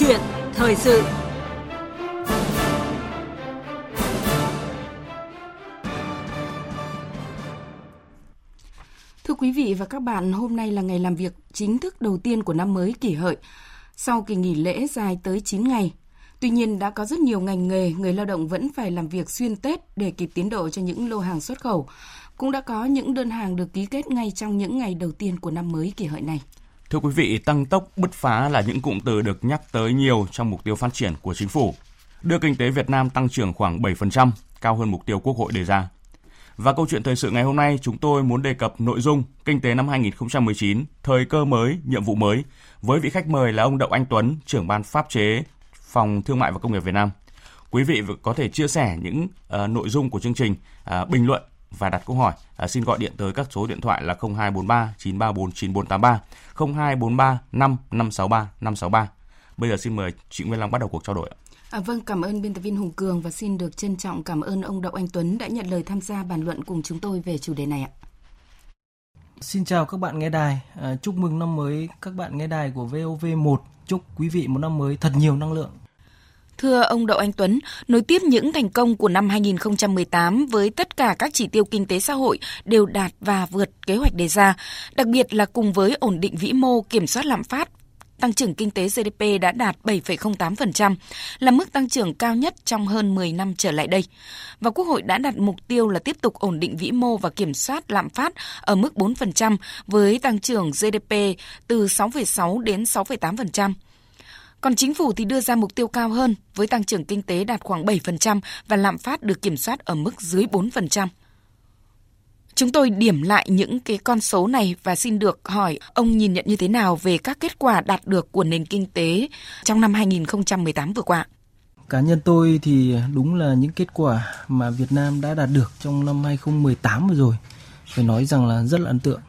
Chuyện thời sự. Thưa quý vị và các bạn, hôm nay là ngày làm việc chính thức đầu tiên của năm mới Kỷ Hợi, sau kỳ nghỉ lễ dài tới 9 ngày. Tuy nhiên, đã có rất nhiều ngành nghề, người lao động vẫn phải làm việc xuyên Tết để kịp tiến độ cho những lô hàng xuất khẩu. Cũng đã có những đơn hàng được ký kết ngay trong những ngày đầu tiên của năm mới Kỷ Hợi này. Thưa quý vị, tăng tốc, bứt phá là những cụm từ được nhắc tới nhiều trong mục tiêu phát triển của chính phủ, đưa kinh tế Việt Nam tăng trưởng khoảng 7%, cao hơn mục tiêu Quốc hội đề ra. Và câu chuyện thời sự ngày hôm nay, chúng tôi muốn đề cập nội dung kinh tế năm 2019, thời cơ mới, nhiệm vụ mới, với vị khách mời là ông Đậu Anh Tuấn, trưởng ban pháp chế Phòng Thương mại và Công nghiệp Việt Nam. Quý vị có thể chia sẻ những nội dung của chương trình, bình luận và đặt câu hỏi, xin gọi điện tới các số điện thoại là 0243 934 9483, 0243 5563 563. Bây giờ xin mời chị Nguyên Long bắt đầu cuộc trao đổi. Vâng, cảm ơn biên tập viên Hùng Cường và xin được trân trọng cảm ơn ông Đậu Anh Tuấn đã nhận lời tham gia bàn luận cùng chúng tôi về chủ đề này ạ. Xin chào các bạn nghe đài, chúc mừng năm mới các bạn nghe đài của VOV1, chúc quý vị một năm mới thật nhiều năng lượng. Thưa ông Đậu Anh Tuấn, nối tiếp những thành công của năm 2018 với tất cả các chỉ tiêu kinh tế xã hội đều đạt và vượt kế hoạch đề ra, đặc biệt là cùng với ổn định vĩ mô, kiểm soát lạm phát, tăng trưởng kinh tế GDP đã đạt 7,08%, là mức tăng trưởng cao nhất trong hơn 10 năm trở lại đây. Và Quốc hội đã đặt mục tiêu là tiếp tục ổn định vĩ mô và kiểm soát lạm phát ở mức 4% với tăng trưởng GDP từ 6,6 đến 6,8%. Còn chính phủ thì đưa ra mục tiêu cao hơn với tăng trưởng kinh tế đạt khoảng 7% và lạm phát được kiểm soát ở mức dưới 4%. Chúng tôi điểm lại những cái con số này và xin được hỏi ông nhìn nhận như thế nào về các kết quả đạt được của nền kinh tế trong năm 2018 vừa qua? Cá nhân tôi thì đúng là những kết quả mà Việt Nam đã đạt được trong năm 2018 vừa rồi, phải nói rằng là rất là ấn tượng.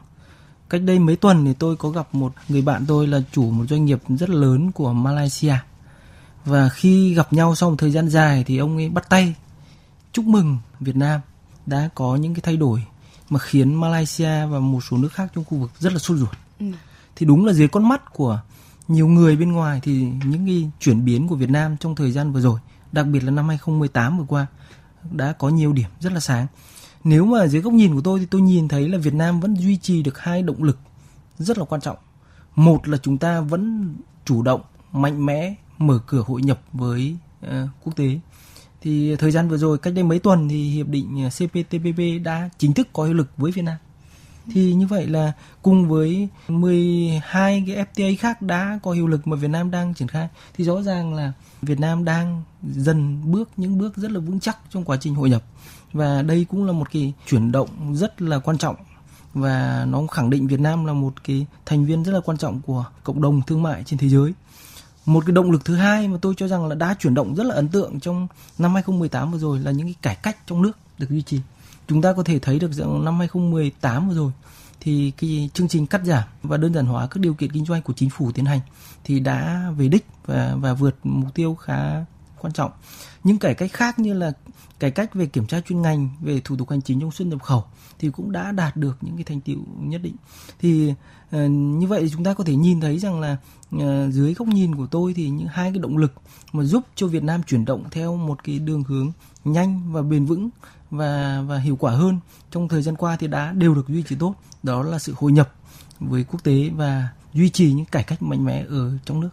Cách đây mấy tuần thì tôi có gặp một người bạn tôi là chủ một doanh nghiệp rất lớn của Malaysia. Và khi gặp nhau sau một thời gian dài thì ông ấy bắt tay chúc mừng Việt Nam đã có những cái thay đổi mà khiến Malaysia và một số nước khác trong khu vực rất là sốt ruột. Thì đúng là dưới con mắt của nhiều người bên ngoài thì những cái chuyển biến của Việt Nam trong thời gian vừa rồi, đặc biệt là năm 2018 vừa qua, đã có nhiều điểm rất là sáng. Nếu mà dưới góc nhìn của tôi thì tôi nhìn thấy là Việt Nam vẫn duy trì được hai động lực rất là quan trọng. Một là chúng ta vẫn chủ động, mạnh mẽ, mở cửa hội nhập với quốc tế. Thì thời gian vừa rồi, cách đây mấy tuần thì hiệp định CPTPP đã chính thức có hiệu lực với Việt Nam. Thì như vậy là cùng với 12 cái FTA khác đã có hiệu lực mà Việt Nam đang triển khai, thì rõ ràng là Việt Nam đang dần bước những bước rất là vững chắc trong quá trình hội nhập. Và đây cũng là một cái chuyển động rất là quan trọng và nó khẳng định Việt Nam là một cái thành viên rất là quan trọng của cộng đồng thương mại trên thế giới. Một cái động lực thứ hai mà tôi cho rằng là đã chuyển động rất là ấn tượng trong năm 2018 vừa rồi là những cái cải cách trong nước được duy trì. Chúng ta có thể thấy được rằng năm 2018 vừa rồi thì cái chương trình cắt giảm và đơn giản hóa các điều kiện kinh doanh của chính phủ tiến hành thì đã về đích và vượt mục tiêu khá quan trọng. Những cải cách khác như là cải cách về kiểm tra chuyên ngành, về thủ tục hành chính trong xuất nhập khẩu thì cũng đã đạt được những cái thành tựu nhất định. Thì như vậy chúng ta có thể nhìn thấy rằng là dưới góc nhìn của tôi thì những hai cái động lực mà giúp cho Việt Nam chuyển động theo một cái đường hướng nhanh và bền vững và hiệu quả hơn trong thời gian qua thì đã đều được duy trì tốt. Đó là sự hội nhập với quốc tế và duy trì những cải cách mạnh mẽ ở trong nước.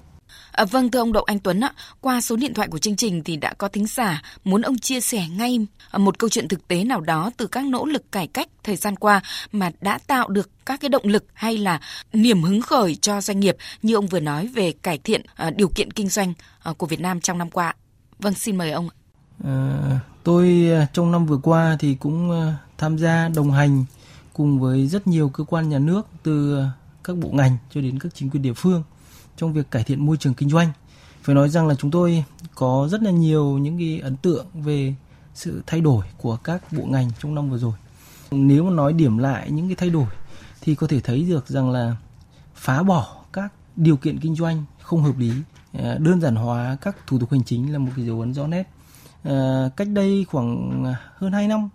Vâng, thưa ông Đậu Anh Tuấn, qua số điện thoại của chương trình thì đã có thính giả muốn ông chia sẻ ngay một câu chuyện thực tế nào đó từ các nỗ lực cải cách thời gian qua mà đã tạo được các cái động lực hay là niềm hứng khởi cho doanh nghiệp như ông vừa nói về cải thiện điều kiện kinh doanh của Việt Nam trong năm qua. Vâng, xin mời ông. Tôi trong năm vừa qua thì cũng tham gia đồng hành cùng với rất nhiều cơ quan nhà nước từ các bộ ngành cho đến các chính quyền địa phương trong việc cải thiện môi trường kinh doanh. Phải nói rằng là chúng tôi có rất là nhiều những cái ấn tượng về sự thay đổi của các bộ ngành trong năm vừa rồi. Nếu mà nói điểm lại những cái thay đổi thì có thể thấy được rằng là phá bỏ các điều kiện kinh doanh không hợp lý, đơn giản hóa các thủ tục hành chính là một cái dấu ấn rõ nét. Cách đây khoảng hơn 2 năm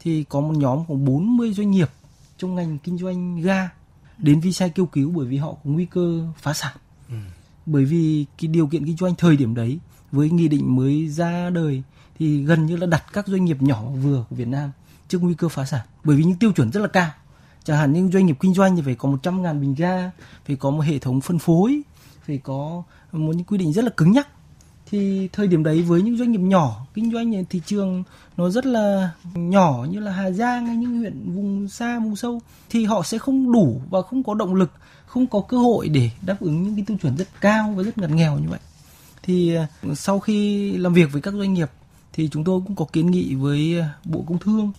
thì có một nhóm khoảng 40 doanh nghiệp trong ngành kinh doanh ga đến VCI kêu cứu bởi vì họ có nguy cơ phá sản. Bởi vì cái điều kiện kinh doanh thời điểm đấy với nghị định mới ra đời thì gần như là đặt các doanh nghiệp nhỏ vừa của Việt Nam trước nguy cơ phá sản. Bởi vì những tiêu chuẩn rất là cao. Chẳng hạn những doanh nghiệp kinh doanh thì phải có 100.000 bình ga, phải có một hệ thống phân phối, phải có một những quy định rất là cứng nhắc. Thì thời điểm đấy với những doanh nghiệp nhỏ, kinh doanh thị trường nó rất là nhỏ như là Hà Giang hay những huyện vùng xa, vùng sâu thì họ sẽ không đủ và không có động lực, không có cơ hội để đáp ứng những cái tiêu chuẩn rất cao và rất ngặt nghèo như vậy. Thì sau khi làm việc với các doanh nghiệp thì chúng tôi cũng có kiến nghị với Bộ Công Thương,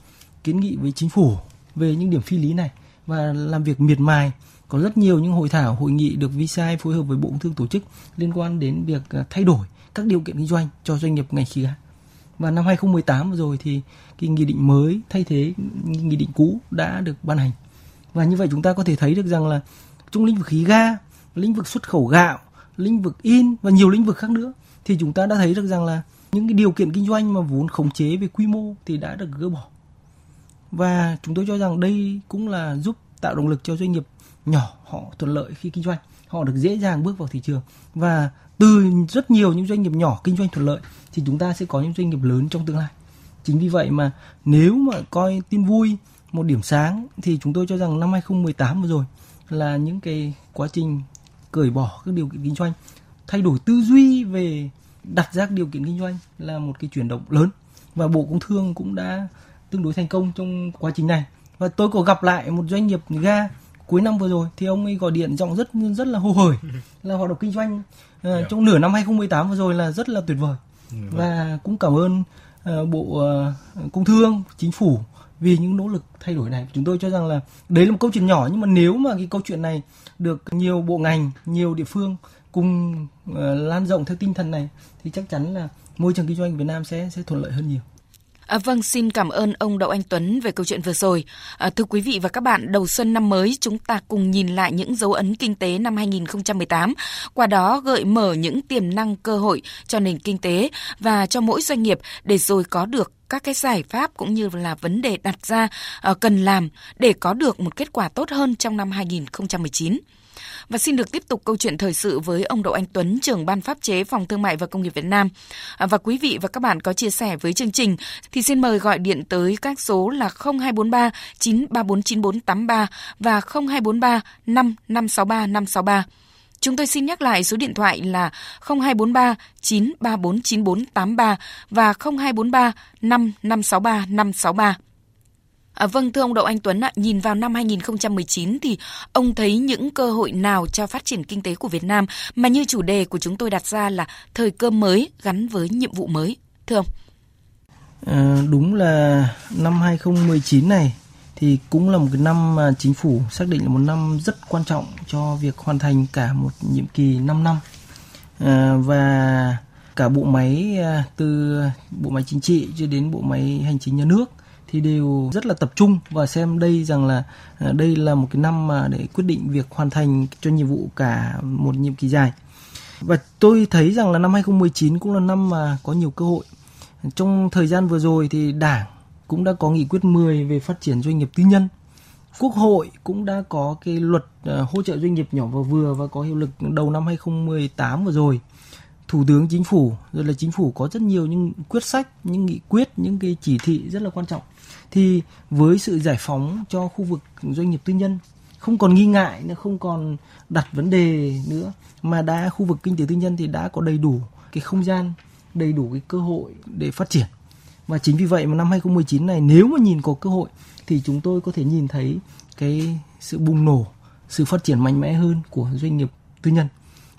kiến nghị với Chính phủ về những điểm phi lý này và làm việc miệt mài. Có rất nhiều những hội thảo, hội nghị được VCI phối hợp với Bộ Công Thương tổ chức liên quan đến việc thay đổi các điều kiện kinh doanh cho doanh nghiệp ngành khí ga. Và năm 2018 vừa rồi thì cái nghị định mới thay thế nghị định cũ đã được ban hành. Và như vậy chúng ta có thể thấy được rằng là trong lĩnh vực khí ga, lĩnh vực xuất khẩu gạo, lĩnh vực in và nhiều lĩnh vực khác nữa thì chúng ta đã thấy được rằng là những cái điều kiện kinh doanh mà vốn khống chế về quy mô thì đã được gỡ bỏ. Và chúng tôi cho rằng đây cũng là giúp tạo động lực cho doanh nghiệp nhỏ, họ thuận lợi khi kinh doanh, họ được dễ dàng bước vào thị trường. Và từ rất nhiều những doanh nghiệp nhỏ kinh doanh thuận lợi thì chúng ta sẽ có những doanh nghiệp lớn trong tương lai. Chính vì vậy mà nếu mà coi tin vui, một điểm sáng thì chúng tôi cho rằng năm 2018 vừa rồi là những cái quá trình cởi bỏ các điều kiện kinh doanh, thay đổi tư duy về đặt ra điều kiện kinh doanh là một cái chuyển động lớn. Và Bộ Công Thương cũng đã tương đối thành công trong quá trình này. Và tôi có gặp lại một doanh nghiệp ga cuối năm vừa rồi thì ông ấy gọi điện giọng rất là hồ hởi là hoạt động kinh doanh trong nửa năm 2018 vừa rồi là rất là tuyệt vời. Và cũng cảm ơn Bộ Công Thương, Chính phủ vì những nỗ lực thay đổi này. Chúng tôi cho rằng là đấy là một câu chuyện nhỏ, nhưng mà nếu mà cái câu chuyện này được nhiều bộ ngành, nhiều địa phương cùng lan rộng theo tinh thần này thì chắc chắn là môi trường kinh doanh Việt Nam sẽ thuận lợi hơn nhiều. Vâng, xin cảm ơn ông Đậu Anh Tuấn về câu chuyện vừa rồi. Thưa quý vị và các bạn, đầu xuân năm mới chúng ta cùng nhìn lại những dấu ấn kinh tế năm 2018, qua đó gợi mở những tiềm năng cơ hội cho nền kinh tế và cho mỗi doanh nghiệp để rồi có được các cái giải pháp cũng như là vấn đề đặt ra cần làm để có được một kết quả tốt hơn trong năm 2019. Và xin được tiếp tục câu chuyện thời sự với ông Đậu Anh Tuấn, trưởng Ban Pháp chế Phòng Thương mại và Công nghiệp Việt Nam. Và quý vị và các bạn có chia sẻ với chương trình thì xin mời gọi điện tới các số là 0243 934 9483 và 0243 5563 563. Chúng tôi xin nhắc lại số điện thoại là 0243 934 9483 và 0243 5563 563. Vâng, thưa ông Đậu Anh Tuấn ạ, nhìn vào năm 2019 thì ông thấy những cơ hội nào cho phát triển kinh tế của Việt Nam mà như chủ đề của chúng tôi đặt ra là thời cơ mới gắn với nhiệm vụ mới, thưa ông? Đúng là năm 2019 này thì cũng là một cái năm mà chính phủ xác định là một năm rất quan trọng cho việc hoàn thành cả một nhiệm kỳ 5 năm. Và cả bộ máy, từ bộ máy chính trị cho đến bộ máy hành chính nhà nước thì đều rất là tập trung và xem đây là một cái năm mà để quyết định việc hoàn thành cho nhiệm vụ cả một nhiệm kỳ dài. Và tôi thấy rằng là năm 2019 cũng là năm mà có nhiều cơ hội. Trong thời gian vừa rồi thì Đảng cũng đã có nghị quyết 10 về phát triển doanh nghiệp tư nhân. Quốc hội cũng đã có cái luật hỗ trợ doanh nghiệp nhỏ và vừa và có hiệu lực đầu năm 2018 vừa rồi. Thủ tướng Chính phủ, rồi là Chính phủ có rất nhiều những quyết sách, những nghị quyết, những cái chỉ thị rất là quan trọng. Thì với sự giải phóng cho khu vực doanh nghiệp tư nhân, không còn nghi ngại nữa, không còn đặt vấn đề nữa, mà đã khu vực kinh tế tư nhân thì đã có đầy đủ cái không gian, đầy đủ cái cơ hội để phát triển. Và chính vì vậy mà năm 2019 này nếu mà nhìn có cơ hội thì chúng tôi có thể nhìn thấy cái sự bùng nổ, sự phát triển mạnh mẽ hơn của doanh nghiệp tư nhân.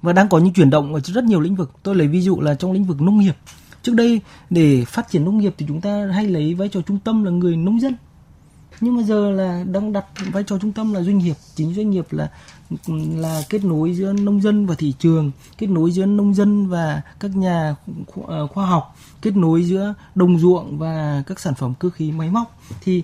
Và đang có những chuyển động ở rất nhiều lĩnh vực. Tôi lấy ví dụ là trong lĩnh vực nông nghiệp. Trước đây để phát triển nông nghiệp thì chúng ta hay lấy vai trò trung tâm là người nông dân. Nhưng mà giờ là đang đặt vai trò trung tâm là doanh nghiệp. Chính doanh nghiệp là kết nối giữa nông dân và thị trường, kết nối giữa nông dân và các nhà khoa học, kết nối giữa đồng ruộng và các sản phẩm cơ khí máy móc. Thì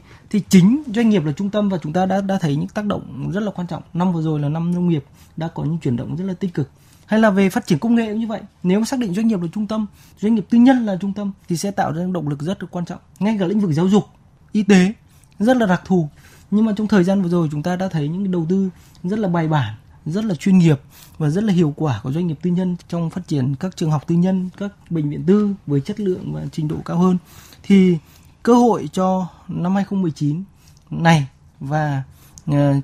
chính doanh nghiệp là trung tâm và chúng ta đã thấy những tác động rất là quan trọng. Năm vừa rồi là năm nông nghiệp đã có những chuyển động rất là tích cực. Hay là về phát triển công nghệ cũng như vậy. Nếu xác định doanh nghiệp là trung tâm, doanh nghiệp tư nhân là trung tâm thì sẽ tạo ra động lực rất là quan trọng. Ngay cả lĩnh vực giáo dục, y tế rất là đặc thù. Nhưng mà trong thời gian vừa rồi chúng ta đã thấy những đầu tư rất là bài bản, rất là chuyên nghiệp và rất là hiệu quả của doanh nghiệp tư nhân trong phát triển các trường học tư nhân, các bệnh viện tư với chất lượng và trình độ cao hơn. Thì cơ hội cho năm 2019 này và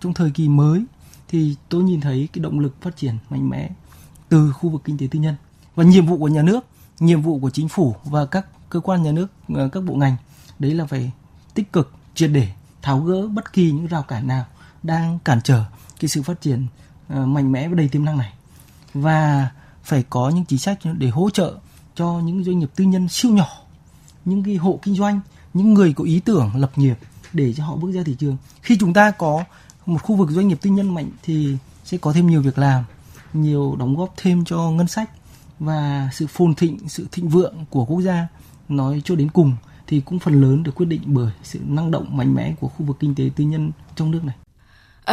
trong thời kỳ mới thì tôi nhìn thấy cái động lực phát triển mạnh mẽ từ khu vực kinh tế tư nhân. Và nhiệm vụ của nhà nước, nhiệm vụ của chính phủ và các cơ quan nhà nước, các bộ ngành, đấy là phải tích cực, triệt để tháo gỡ bất kỳ những rào cản nào đang cản trở cái sự phát triển mạnh mẽ và đầy tiềm năng này. Và phải có những chính sách để hỗ trợ cho những doanh nghiệp tư nhân siêu nhỏ, những cái hộ kinh doanh, những người có ý tưởng lập nghiệp để cho họ bước ra thị trường. Khi chúng ta có một khu vực doanh nghiệp tư nhân mạnh thì sẽ có thêm nhiều việc làm, nhiều đóng góp thêm cho ngân sách và sự phồn thịnh, sự thịnh vượng của quốc gia nói cho đến cùng thì cũng phần lớn được quyết định bởi sự năng động mạnh mẽ của khu vực kinh tế tư nhân trong nước này.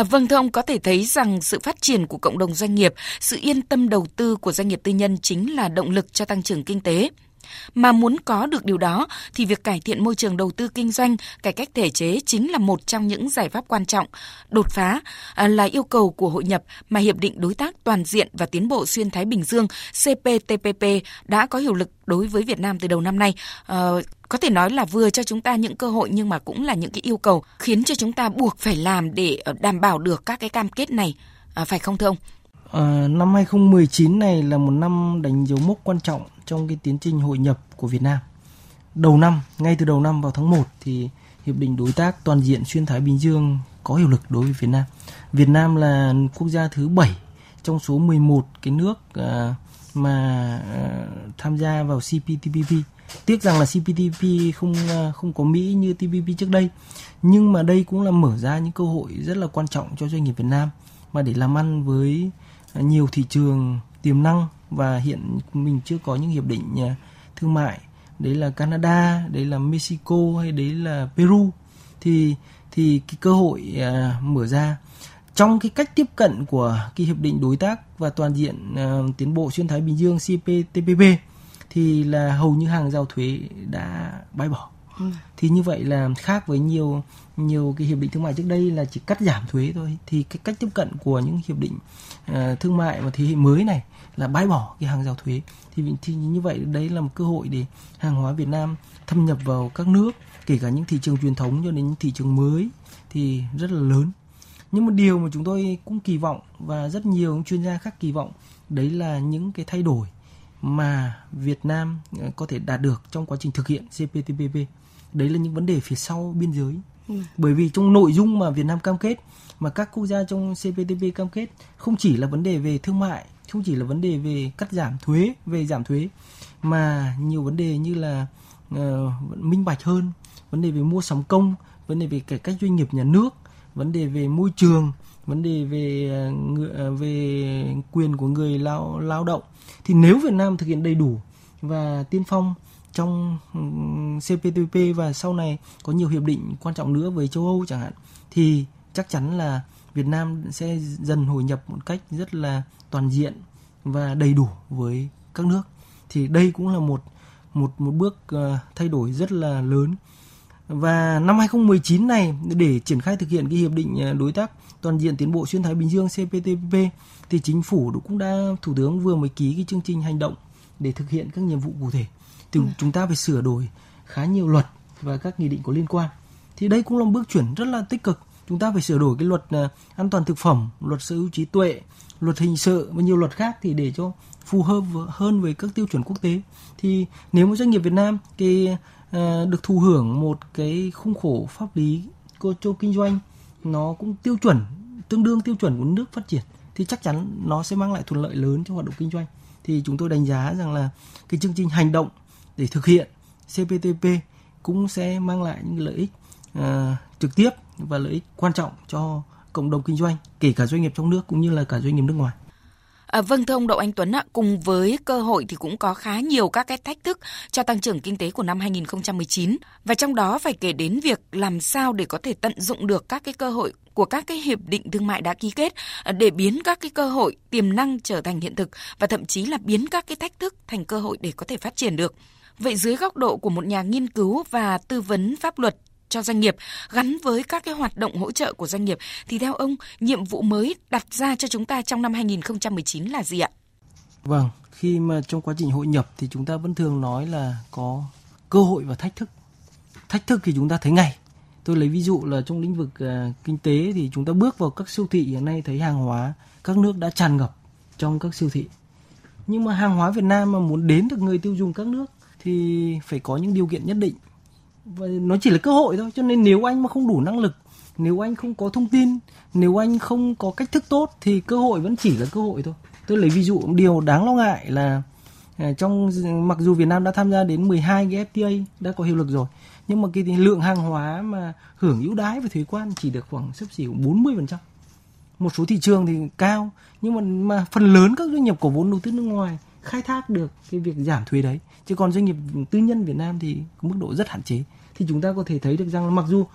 Vâng, thưa ông, có thể thấy rằng sự phát triển của cộng đồng doanh nghiệp, sự yên tâm đầu tư của doanh nghiệp tư nhân chính là động lực cho tăng trưởng kinh tế. Mà muốn có được điều đó thì việc cải thiện môi trường đầu tư kinh doanh, cải cách thể chế chính là một trong những giải pháp quan trọng, đột phá, là yêu cầu của hội nhập mà Hiệp định Đối tác Toàn diện và Tiến bộ Xuyên Thái Bình Dương CPTPP đã có hiệu lực đối với Việt Nam từ đầu năm nay. Có thể nói là vừa cho chúng ta những cơ hội nhưng mà cũng là những cái yêu cầu khiến cho chúng ta buộc phải làm để đảm bảo được các cái cam kết này, phải không thưa ông? Năm 2019 này là một năm đánh dấu mốc quan trọng trong cái tiến trình hội nhập của Việt Nam. Đầu năm, ngay từ đầu năm vào tháng 1 thì Hiệp định Đối tác Toàn diện Xuyên Thái Bình Dương có hiệu lực đối với Việt Nam. Việt Nam là quốc gia thứ 7 trong số 11 cái nước mà tham gia vào CPTPP. Tiếc rằng là CPTPP không có Mỹ như TPP trước đây. Nhưng mà đây cũng là mở ra những cơ hội rất là quan trọng cho doanh nghiệp Việt Nam mà để làm ăn với nhiều thị trường tiềm năng, và hiện mình chưa có những hiệp định thương mại, đấy là Canada, đấy là Mexico hay đấy là Peru, thì cái cơ hội mở ra trong cái cách tiếp cận của cái hiệp định đối tác và toàn diện tiến bộ xuyên Thái Bình Dương CPTPP thì là hầu như hàng rào thuế đã bãi bỏ. Thì như vậy là khác với nhiều cái hiệp định thương mại trước đây là chỉ cắt giảm thuế thôi, thì cái cách tiếp cận của những hiệp định thương mại và thế hệ mới này là bãi bỏ cái hàng rào thuế, thì như vậy đấy là một cơ hội để hàng hóa Việt Nam thâm nhập vào các nước, kể cả những thị trường truyền thống cho đến những thị trường mới thì rất là lớn. Nhưng một điều mà chúng tôi cũng kỳ vọng và rất nhiều những chuyên gia khác kỳ vọng đấy là những cái thay đổi mà Việt Nam có thể đạt được trong quá trình thực hiện CPTPP. Đấy là những vấn đề phía sau biên giới. Bởi vì trong nội dung mà Việt Nam cam kết, mà các quốc gia trong CPTPP cam kết không chỉ là vấn đề về thương mại, không chỉ là vấn đề về cắt giảm thuế, về giảm thuế, mà nhiều vấn đề như là minh bạch hơn, vấn đề về mua sắm công, vấn đề về cải cách doanh nghiệp nhà nước, vấn đề về môi trường, vấn đề về quyền của người lao động. Thì nếu Việt Nam thực hiện đầy đủ và tiên phong trong CPTPP và sau này có nhiều hiệp định quan trọng nữa với châu Âu chẳng hạn, thì chắc chắn là Việt Nam sẽ dần hội nhập một cách rất là toàn diện và đầy đủ với các nước. Thì đây cũng là một bước thay đổi rất là lớn. Và năm 2019 này, để triển khai thực hiện cái hiệp định đối tác toàn diện tiến bộ xuyên Thái Bình Dương CPTPP thì chính phủ cũng đã, thủ tướng vừa mới ký cái chương trình hành động để thực hiện các nhiệm vụ cụ thể. Thì chúng ta phải sửa đổi khá nhiều luật và các nghị định có liên quan. Thì đây cũng là một bước chuyển rất là tích cực. Chúng ta phải sửa đổi cái luật an toàn thực phẩm, luật sở hữu trí tuệ, luật hình sự và nhiều luật khác thì để cho phù hợp hơn với các tiêu chuẩn quốc tế. Thì nếu một doanh nghiệp Việt Nam được thụ hưởng một cái khung khổ pháp lý cho kinh doanh nó cũng tiêu chuẩn tương đương tiêu chuẩn của nước phát triển thì chắc chắn nó sẽ mang lại thuận lợi lớn cho hoạt động kinh doanh. Thì chúng tôi đánh giá rằng là cái chương trình hành động để thực hiện CPTPP cũng sẽ mang lại những lợi ích trực tiếp và lợi ích quan trọng cho cộng đồng kinh doanh, kể cả doanh nghiệp trong nước cũng như là cả doanh nghiệp nước ngoài. Vâng, thưa ông Đậu Anh Tuấn ạ, cùng với cơ hội thì cũng có khá nhiều các cái thách thức cho tăng trưởng kinh tế của năm 2019, và trong đó phải kể đến việc làm sao để có thể tận dụng được các cái cơ hội của các cái hiệp định thương mại đã ký kết để biến các cái cơ hội tiềm năng trở thành hiện thực và thậm chí là biến các cái thách thức thành cơ hội để có thể phát triển được. Vậy dưới góc độ của một nhà nghiên cứu và tư vấn pháp luật, cho doanh nghiệp gắn với các cái hoạt động hỗ trợ của doanh nghiệp, thì theo ông, nhiệm vụ mới đặt ra cho chúng ta trong năm 2019 là gì ạ? Vâng, khi mà trong quá trình hội nhập thì chúng ta vẫn thường nói là có cơ hội và thách thức. Thách thức thì chúng ta thấy ngay. Tôi lấy ví dụ là trong lĩnh vực kinh tế thì chúng ta bước vào các siêu thị hiện nay thấy hàng hóa các nước đã tràn ngập trong các siêu thị. Nhưng mà hàng hóa Việt Nam mà muốn đến được người tiêu dùng các nước thì phải có những điều kiện nhất định. Và nó chỉ là cơ hội thôi, cho nên nếu anh mà không đủ năng lực, nếu anh không có thông tin, nếu anh không có cách thức tốt thì cơ hội vẫn chỉ là cơ hội thôi. Tôi lấy ví dụ điều đáng lo ngại là trong mặc dù Việt Nam đã tham gia đến 12 cái FTA đã có hiệu lực rồi, nhưng mà cái lượng hàng hóa mà hưởng ưu đãi về thuế quan chỉ được khoảng xấp xỉ 40%. Một số thị trường thì cao, nhưng mà phần lớn các doanh nghiệp có vốn đầu tư nước ngoài khai thác được cái việc giảm thuế đấy. Chứ còn doanh nghiệp tư nhân Việt Nam thì có mức độ rất hạn chế. Thì chúng ta có thể thấy được rằng là mặc dù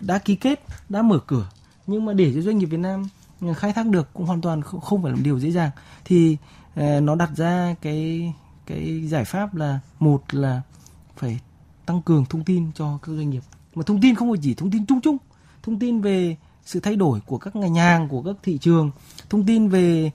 đã ký kết, đã mở cửa, nhưng mà để cho doanh nghiệp Việt Nam khai thác được cũng hoàn toàn không phải là một điều dễ dàng. Thì nó đặt ra cái giải pháp là, một là phải tăng cường thông tin cho các doanh nghiệp. Mà thông tin không phải chỉ thông tin chung, thông tin về sự thay đổi của các ngành hàng, của các thị trường, thông tin về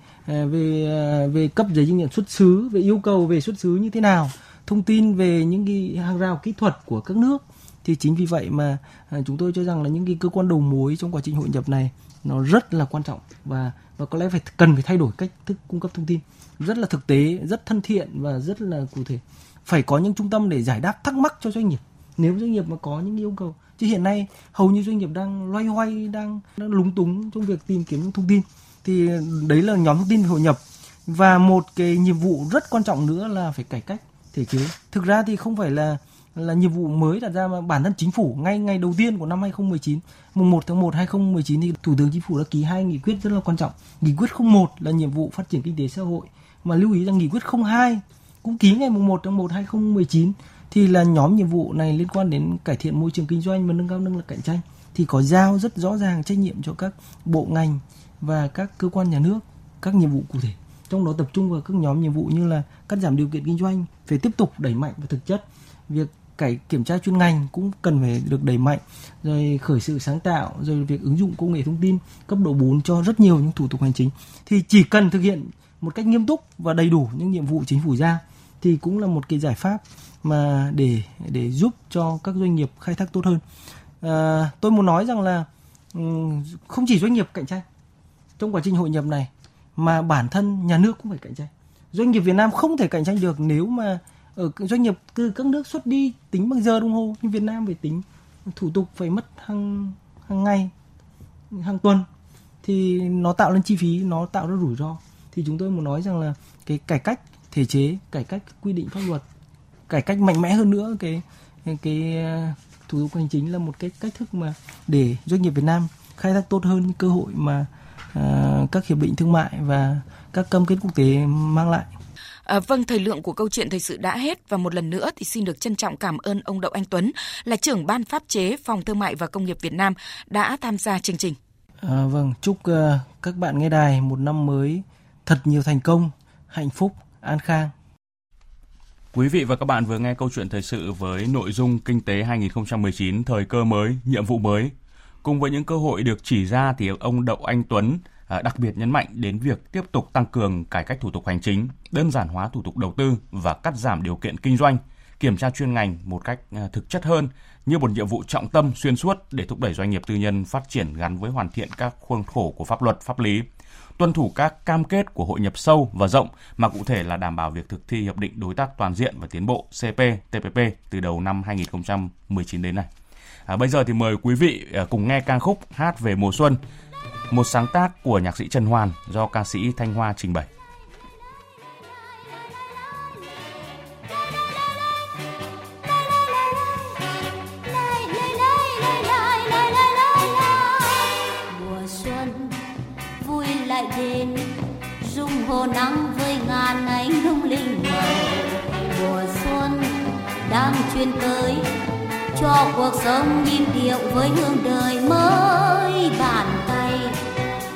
cấp giấy chứng nhận xuất xứ, về yêu cầu về xuất xứ như thế nào, thông tin về những cái hàng rào kỹ thuật của các nước. Thì chính vì vậy mà chúng tôi cho rằng là những cái cơ quan đầu mối trong quá trình hội nhập này nó rất là quan trọng, và có lẽ cần phải thay đổi cách thức cung cấp thông tin rất là thực tế, rất thân thiện và rất là cụ thể. Phải có những trung tâm để giải đáp thắc mắc cho doanh nghiệp nếu doanh nghiệp mà có những yêu cầu. Chứ hiện nay hầu như doanh nghiệp đang loay hoay, đang lúng túng trong việc tìm kiếm những thông tin. Thì đấy là nhóm thông tin về hội nhập. Và một cái nhiệm vụ rất quan trọng nữa là phải cải cách thể chế. Thực ra thì không phải là nhiệm vụ mới đặt ra, mà bản thân chính phủ ngay ngày đầu tiên của năm 2019, mùng 1 tháng 1 2019 thì Thủ tướng Chính phủ đã ký 2 nghị quyết rất là quan trọng. Nghị quyết 01 là nhiệm vụ phát triển kinh tế xã hội, mà lưu ý rằng nghị quyết 02 cũng ký ngày mùng 1 tháng 1 2019 thì là nhóm nhiệm vụ này liên quan đến cải thiện môi trường kinh doanh và nâng cao năng lực cạnh tranh, thì có giao rất rõ ràng trách nhiệm cho các bộ ngành và các cơ quan nhà nước, các nhiệm vụ cụ thể. Trong đó tập trung vào các nhóm nhiệm vụ như là cắt giảm điều kiện kinh doanh phải tiếp tục đẩy mạnh và thực chất. Việc kiểm tra chuyên ngành cũng cần phải được đẩy mạnh, rồi khởi sự sáng tạo, rồi việc ứng dụng công nghệ thông tin cấp độ 4 cho rất nhiều những thủ tục hành chính. Thì chỉ cần thực hiện một cách nghiêm túc và đầy đủ những nhiệm vụ chính phủ giao thì cũng là một cái giải pháp mà để giúp cho các doanh nghiệp khai thác tốt hơn. Tôi muốn nói rằng là không chỉ doanh nghiệp cạnh tranh trong quá trình hội nhập này, mà bản thân nhà nước cũng phải cạnh tranh. Doanh nghiệp Việt Nam không thể cạnh tranh được nếu mà ở doanh nghiệp từ các nước xuất đi tính bằng giờ đồng hồ, nhưng Việt Nam phải tính thủ tục phải mất hàng ngày, hàng tuần, thì nó tạo lên chi phí, nó tạo ra rủi ro. Thì chúng tôi muốn nói rằng là cái cải cách thể chế, cải cách quy định pháp luật, cải cách mạnh mẽ hơn nữa cái thủ tục hành chính là một cái cách thức mà để doanh nghiệp Việt Nam khai thác tốt hơn những cơ hội mà các hiệp định thương mại và các cam kết quốc tế mang lại. Vâng, thời lượng của câu chuyện thời sự đã hết, và một lần nữa thì xin được trân trọng cảm ơn ông Đậu Anh Tuấn, là trưởng ban pháp chế Phòng Thương mại và Công nghiệp Việt Nam đã tham gia chương trình. Vâng, chúc các bạn nghe đài một năm mới thật nhiều thành công, hạnh phúc, an khang. Quý vị và các bạn vừa nghe câu chuyện thời sự với nội dung Kinh tế 2019, thời cơ mới, nhiệm vụ mới. Cùng với những cơ hội được chỉ ra thì ông Đậu Anh Tuấn đặc biệt nhấn mạnh đến việc tiếp tục tăng cường cải cách thủ tục hành chính, đơn giản hóa thủ tục đầu tư và cắt giảm điều kiện kinh doanh, kiểm tra chuyên ngành một cách thực chất hơn như một nhiệm vụ trọng tâm xuyên suốt để thúc đẩy doanh nghiệp tư nhân phát triển gắn với hoàn thiện các khuôn khổ của pháp luật, pháp lý, tuân thủ các cam kết của hội nhập sâu và rộng, mà cụ thể là đảm bảo việc thực thi Hiệp định Đối tác Toàn diện và Tiến bộ CPTPP từ đầu năm 2019 đến nay. Bây giờ thì mời quý vị cùng nghe ca khúc Hát Về Mùa Xuân, một sáng tác của nhạc sĩ Trần Hoàn do ca sĩ Thanh Hoa trình bày. Hồ nắng với ngàn ánh lung linh màu, mùa xuân đang truyền tới cho cuộc sống nhịp điệu với hương đời mới. Bàn tay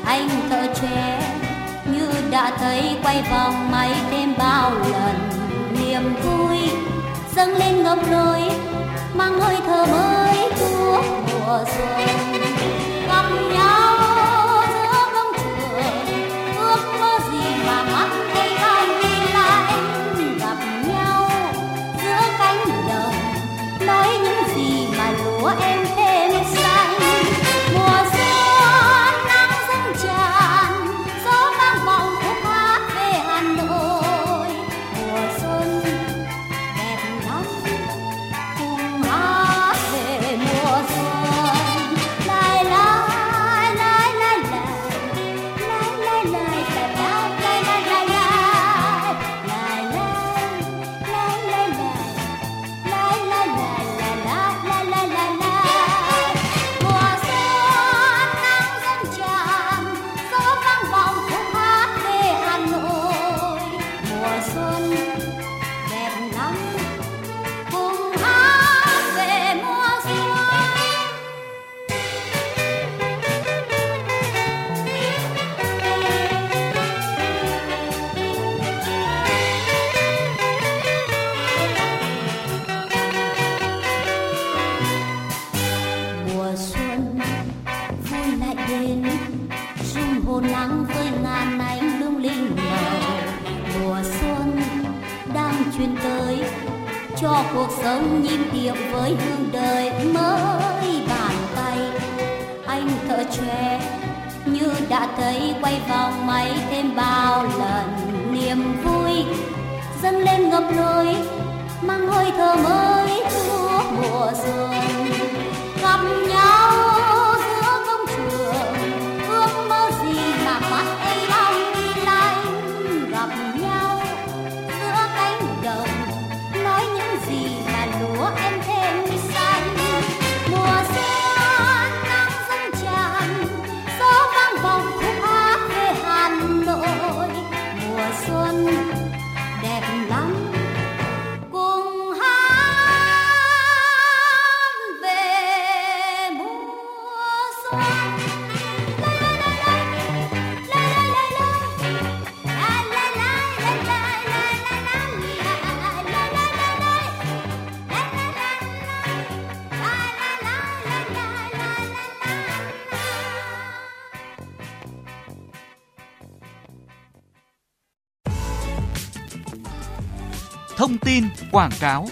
anh thợ trẻ như đã thấy quay vòng máy thêm bao lần, niềm vui dâng lên ngập trôi mang hơi thở mới của Thông tin quảng cáo.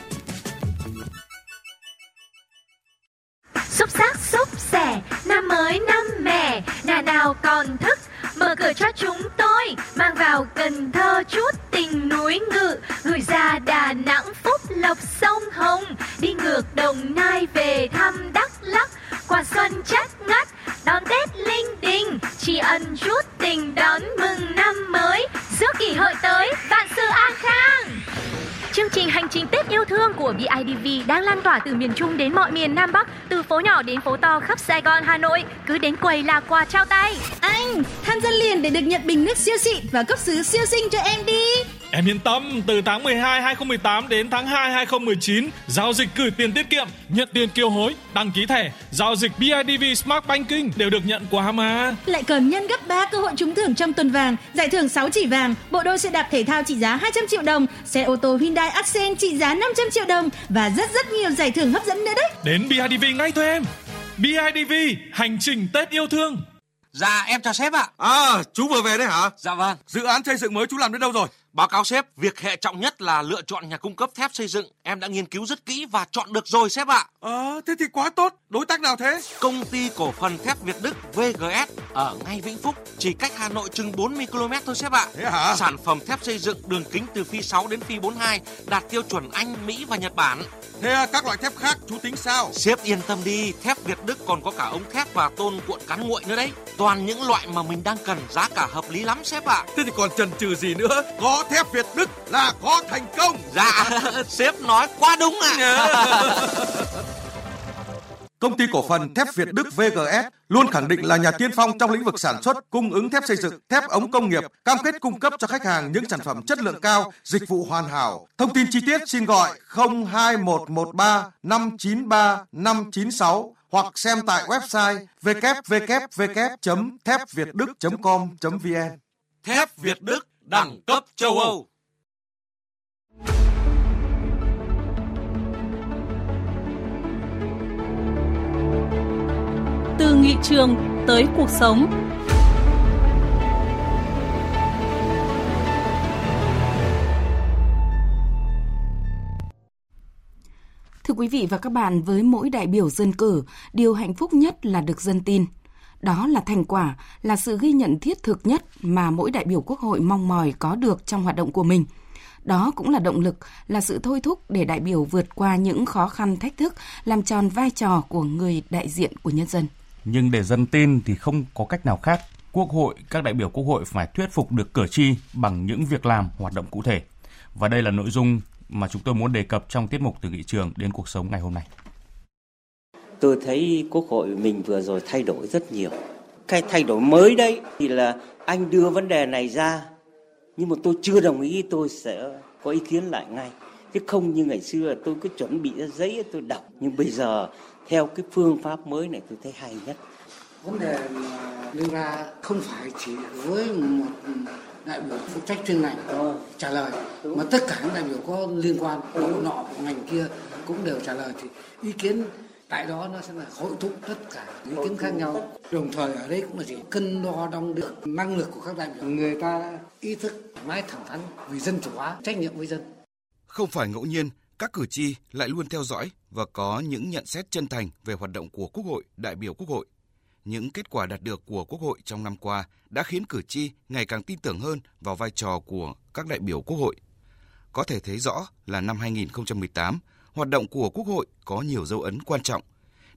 Xúc xắc xúc xẻ, năm mới năm mẻ, nhà nào còn thức mở cửa cho chúng tôi, mang vào Cần Thơ chút tình núi Ngự, gửi ra Đà Nẵng Phúc Lộc sông Hồng, đi ngược Đồng Nai về thăm Đắk Lắk, quà xuân chất ngắt, đón Tết linh đình, tri ân chút tình đón mừng năm mới, giữa kỳ hội tới vạn sự an khang. Chương trình Hành trình Tết yêu thương của BIDV đang lan tỏa từ miền Trung đến mọi miền Nam Bắc, từ phố nhỏ đến phố to khắp Sài Gòn, Hà Nội. Cứ đến quầy là quà trao tay. Anh, tham gia liền để được nhận bình nước siêu xịn và cốc sứ siêu xinh cho em đi. Em yên tâm, từ tháng 12 2018 đến tháng 2 2019, giao dịch gửi tiền tiết kiệm, nhận tiền kiều hối, đăng ký thẻ, giao dịch BIDV Smart Banking đều được nhận quà mà. Lại còn nhân gấp 3 cơ hội trúng thưởng trong tuần vàng, giải thưởng 6 chỉ vàng, bộ đôi xe đạp thể thao trị giá 200 triệu đồng, xe ô tô Hyundai Accent trị giá 500 triệu đồng và rất nhiều giải thưởng hấp dẫn nữa đấy. Đến BIDV ngay thôi em. BIDV, hành trình Tết yêu thương. Dạ em chào sếp ạ. À, chú vừa về đấy hả? Dạ vâng. Dự án xây dựng mới chú làm đến đâu rồi? Báo cáo sếp, việc hệ trọng nhất là lựa chọn nhà cung cấp thép xây dựng. Em đã nghiên cứu rất kỹ và chọn được rồi sếp ạ. Thế thì quá tốt. Đối tác nào thế? Công ty cổ phần thép Việt Đức VGS ở ngay Vĩnh Phúc, chỉ cách Hà Nội chừng 40 km thôi sếp ạ. Thế hả? Sản phẩm thép xây dựng đường kính từ phi 6 đến phi 42 đạt tiêu chuẩn Anh, Mỹ và Nhật Bản. Thế các loại thép khác chú tính sao? Sếp yên tâm đi, thép Việt Đức còn có cả ống thép và tôn cuộn cán nguội nữa đấy. Toàn những loại mà mình đang cần, giá cả hợp lý lắm sếp ạ. Thế thì còn chần chừ gì nữa? Có thép Việt Đức là có thành công. Dạ, sếp nói quá đúng ạ. Công ty cổ phần thép Việt Đức VGS luôn khẳng định là nhà tiên phong trong lĩnh vực sản xuất, cung ứng thép xây dựng, thép ống công nghiệp, cam kết cung cấp cho khách hàng những sản phẩm chất lượng cao, dịch vụ hoàn hảo. Thông tin chi tiết xin gọi 02113 593 596 hoặc xem tại website www.thepvietduc.com.vn. Thép Việt Đức đẳng cấp châu Âu. nghị trường tới cuộc sống. Thưa quý vị và các bạn, với mỗi đại biểu dân cử, điều hạnh phúc nhất là được dân tin. Đó là thành quả, là sự ghi nhận thiết thực nhất mà mỗi đại biểu Quốc hội mong mỏi có được trong hoạt động của mình. Đó cũng là động lực, là sự thôi thúc để đại biểu vượt qua những khó khăn thách thức, làm tròn vai trò của người đại diện của nhân dân. Nhưng để dân tin thì không có cách nào khác. Quốc hội, các đại biểu Quốc hội phải thuyết phục được cử tri bằng những việc làm, hoạt động cụ thể. Và đây là nội dung mà chúng tôi muốn đề cập trong tiết mục từ nghị trường đến cuộc sống ngày hôm nay. Tôi thấy Quốc hội mình vừa rồi thay đổi rất nhiều. Cái thay đổi mới đấy thì là anh đưa vấn đề này ra, nhưng mà tôi chưa đồng ý, tôi sẽ có ý kiến lại ngay. Chứ không như ngày xưa tôi cứ chuẩn bị ra giấy tôi đọc. Nhưng bây giờ theo cái phương pháp mới này tôi thấy hay nhất. Vấn đề đưa ra không phải chỉ với một đại biểu phụ trách chuyên ngành trả lời, mà tất cả những đại biểu có liên quan, bộ nọ, ngành kia cũng đều trả lời, thì ý kiến tại đó nó sẽ là hội tụ tất cả những ý kiến khác nhau. Đồng thời ở đây cũng là chỉ cân đo đong đếm năng lực của các đại biểu, người ta ý thức thoải mái, thẳng thắn, vì dân chủ hóa, trách nhiệm với dân. Không phải ngẫu nhiên các cử tri lại luôn theo dõi và có những nhận xét chân thành về hoạt động của Quốc hội, đại biểu Quốc hội. Những kết quả đạt được của Quốc hội trong năm qua đã khiến cử tri ngày càng tin tưởng hơn vào vai trò của các đại biểu Quốc hội. Có thể thấy rõ là năm 2018, hoạt động của Quốc hội có nhiều dấu ấn quan trọng.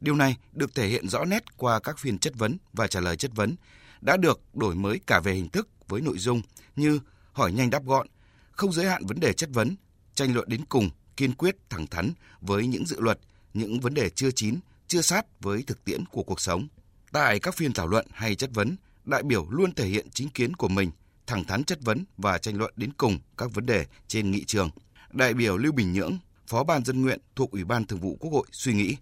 Điều này được thể hiện rõ nét qua các phiên chất vấn và trả lời chất vấn, đã được đổi mới cả về hình thức với nội dung như hỏi nhanh đáp gọn, không giới hạn vấn đề chất vấn, tranh luận đến cùng, kiên quyết thẳng thắn với những dự luật, những vấn đề chưa chín, chưa sát với thực tiễn của cuộc sống. Tại các phiên thảo luận hay chất vấn, đại biểu luôn thể hiện chính kiến của mình, thẳng thắn chất vấn và tranh luận đến cùng các vấn đề trên nghị trường. Đại biểu Lưu Bình Nhưỡng, Phó Ban Dân nguyện thuộc Ủy ban Thường vụ Quốc hội suy nghĩ.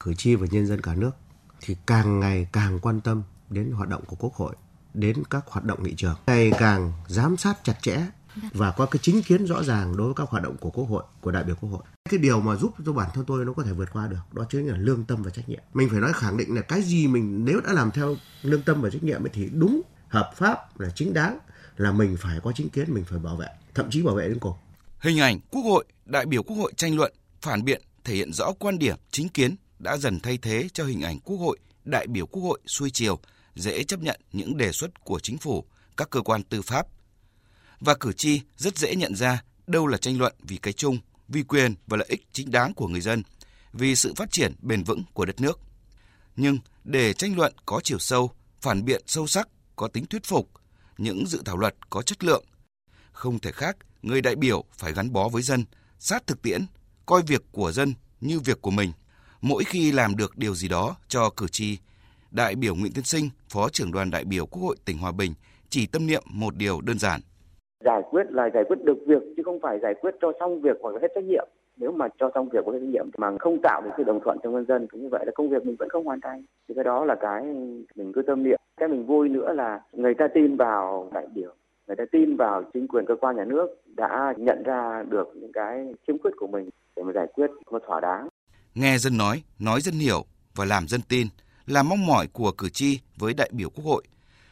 Cử tri và nhân dân cả nước thì càng ngày càng quan tâm đến hoạt động của Quốc hội, đến các hoạt động nghị trường, ngày càng giám sát chặt chẽ và có cái chính kiến rõ ràng đối với các hoạt động của Quốc hội, của đại biểu Quốc hội. Cái điều mà giúp cho bản thân tôi nó có thể vượt qua được đó chính là lương tâm và trách nhiệm. Mình phải nói khẳng định là cái gì mình nếu đã làm theo lương tâm và trách nhiệm thì đúng, hợp pháp, là chính đáng, là mình phải có chính kiến, mình phải bảo vệ, thậm chí bảo vệ đến cùng. Hình ảnh Quốc hội, đại biểu Quốc hội tranh luận, phản biện thể hiện rõ quan điểm, chính kiến đã dần thay thế cho hình ảnh Quốc hội, đại biểu Quốc hội xuôi chiều, dễ chấp nhận những đề xuất của chính phủ, các cơ quan tư pháp. Và cử tri rất dễ nhận ra đâu là tranh luận vì cái chung, vì quyền và lợi ích chính đáng của người dân, vì sự phát triển bền vững của đất nước. Nhưng để tranh luận có chiều sâu, phản biện sâu sắc, có tính thuyết phục, những dự thảo luật có chất lượng, không thể khác, người đại biểu phải gắn bó với dân, sát thực tiễn, coi việc của dân như việc của mình. Mỗi khi làm được điều gì đó cho cử tri, đại biểu Nguyễn Tiến Sinh, Phó trưởng đoàn đại biểu Quốc hội tỉnh Hòa Bình chỉ tâm niệm một điều đơn giản. Giải quyết là giải quyết được việc, chứ không phải giải quyết cho xong việc hoặc là hết trách nhiệm. Nếu mà cho xong việc và hết trách nhiệm mà không tạo được sự đồng thuận trong nhân dân, cũng như vậy là công việc mình vẫn không hoàn thành. Thì cái đó là cái mình cứ tâm niệm. Cái mình vui nữa là người ta tin vào đại biểu, người ta tin vào chính quyền cơ quan nhà nước đã nhận ra được những cái khiếm khuyết của mình để mà giải quyết nó thỏa đáng. Nghe dân nói dân hiểu và làm dân tin là mong mỏi của cử tri với đại biểu Quốc hội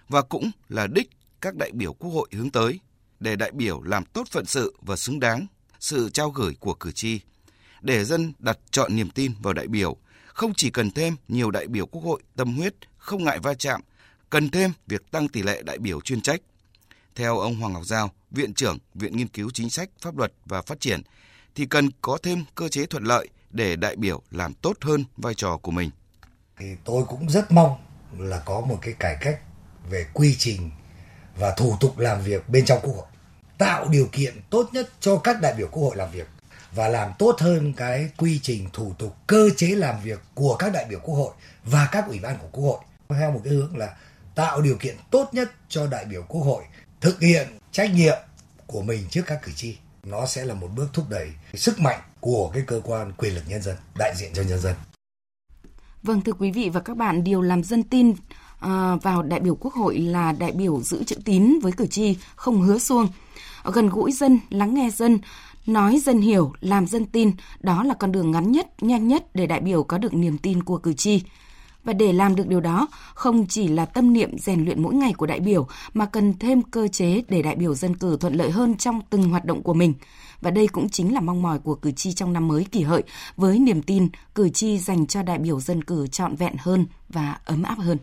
và cũng là đích các đại biểu Quốc hội hướng tới. Để đại biểu làm tốt phận sự và xứng đáng sự trao gửi của cử tri, để dân đặt trọn niềm tin vào đại biểu, không chỉ cần thêm nhiều đại biểu Quốc hội tâm huyết, không ngại va chạm, cần thêm việc tăng tỷ lệ đại biểu chuyên trách. Theo ông Hoàng Ngọc Giao, Viện trưởng Viện Nghiên cứu Chính sách, Pháp luật và Phát triển, thì cần có thêm cơ chế thuận lợi để đại biểu làm tốt hơn vai trò của mình. Thì tôi cũng rất mong là có một cái cải cách về quy trình và thủ tục làm việc bên trong Quốc hội, tạo điều kiện tốt nhất cho các đại biểu Quốc hội làm việc và làm tốt hơn cái quy trình, thủ tục, cơ chế làm việc của các đại biểu Quốc hội và các ủy ban của Quốc hội, theo một cái hướng là tạo điều kiện tốt nhất cho đại biểu Quốc hội thực hiện trách nhiệm của mình trước các cử tri. Nó sẽ là một bước thúc đẩy sức mạnh của cái cơ quan quyền lực nhân dân, đại diện cho nhân dân. Vâng, thưa quý vị và các bạn, điều làm dân tin vào đại biểu Quốc hội là đại biểu giữ chữ tín với cử tri, không hứa suông, gần gũi dân, lắng nghe dân, nói dân hiểu, làm dân tin. Đó là con đường ngắn nhất, nhanh nhất để đại biểu có được niềm tin của cử tri. Và để làm được điều đó, không chỉ là tâm niệm rèn luyện mỗi ngày của đại biểu mà cần thêm cơ chế để đại biểu dân cử thuận lợi hơn trong từng hoạt động của mình. Và đây cũng chính là mong mỏi của cử tri trong năm mới Kỷ Hợi, với niềm tin cử tri dành cho đại biểu dân cử trọn vẹn hơn và ấm áp hơn.